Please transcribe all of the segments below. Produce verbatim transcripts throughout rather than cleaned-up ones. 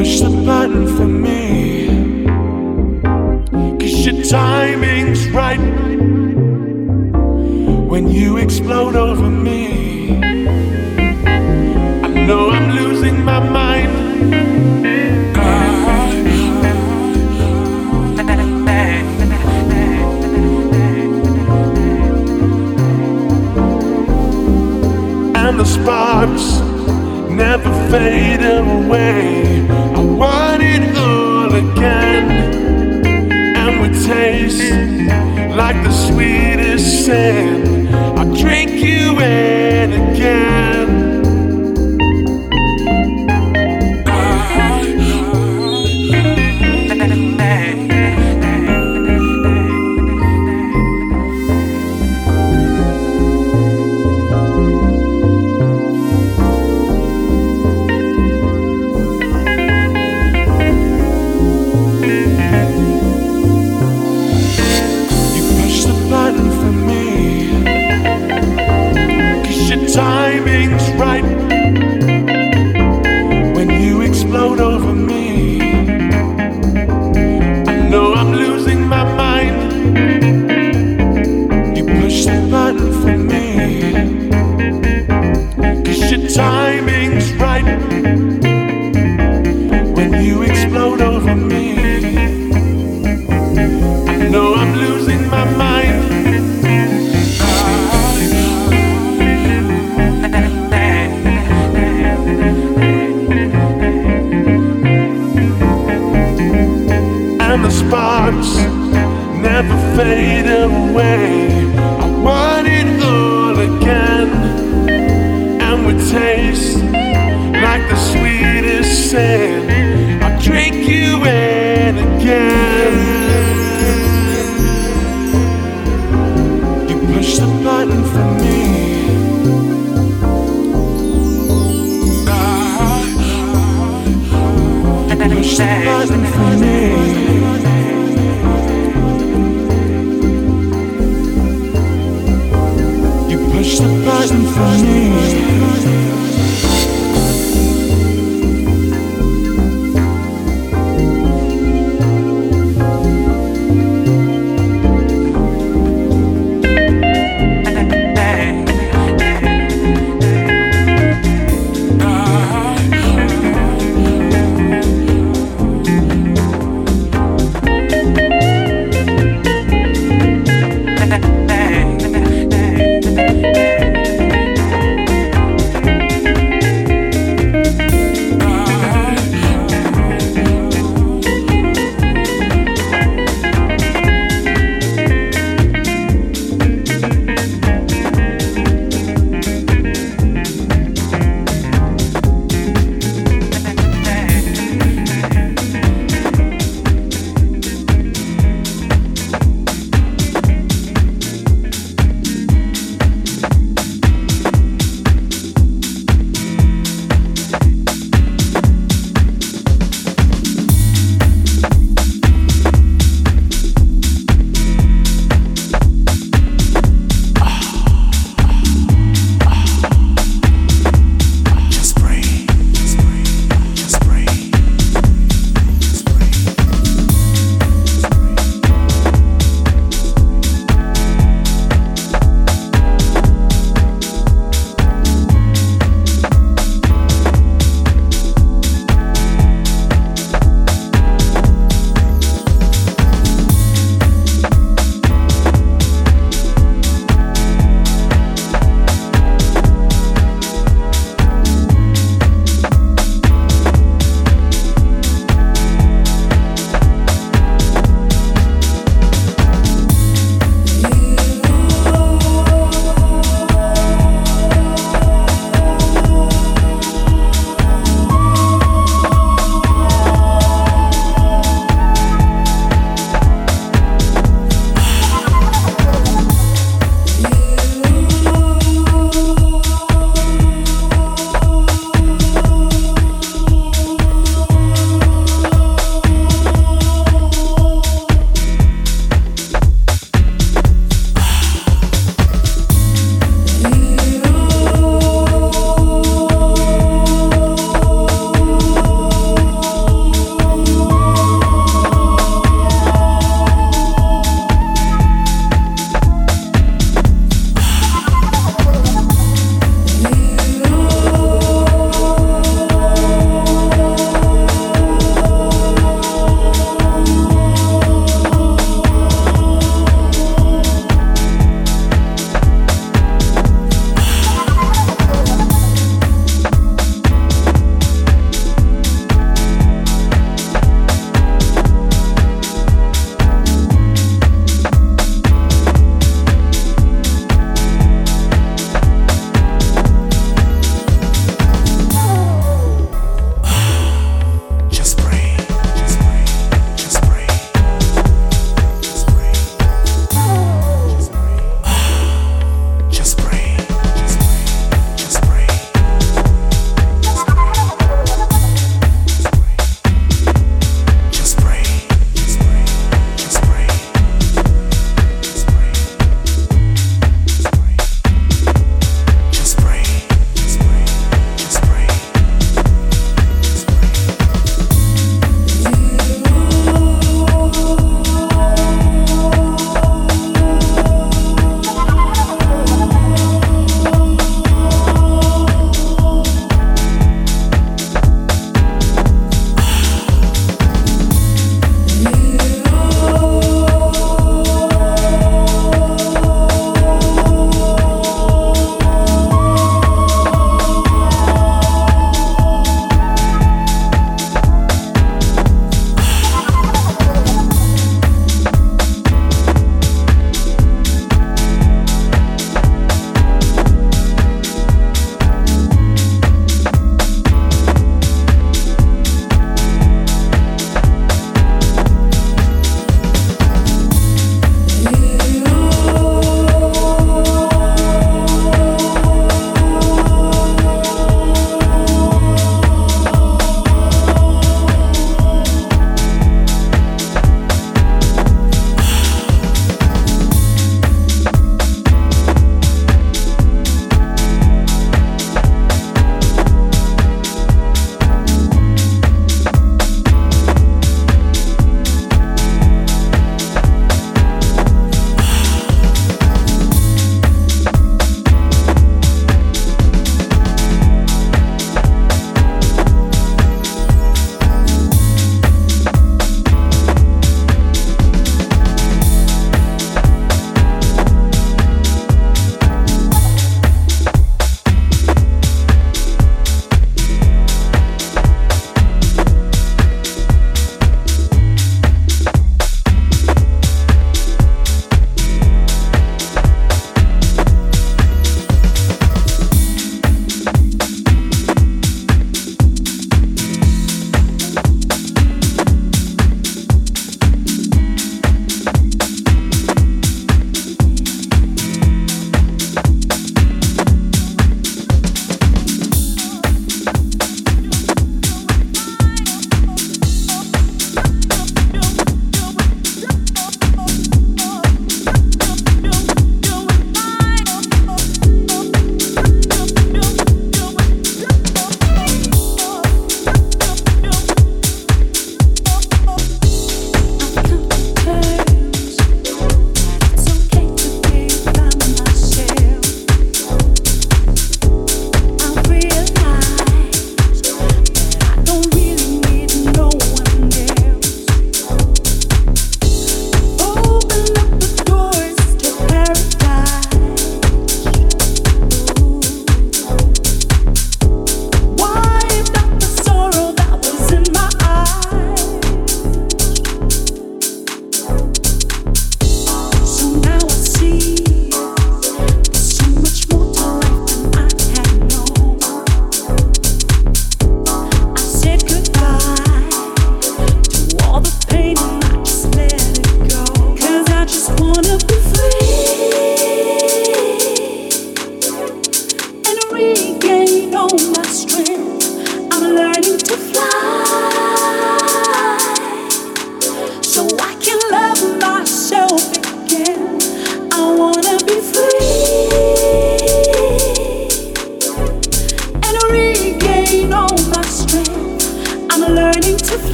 push the button for me, 'cause your timing's right when you explode over me. I know I'm losing my mind. The sparks never fade away. I want it all again, and we taste like the sweetest sin. I'll drink you in again.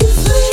you free.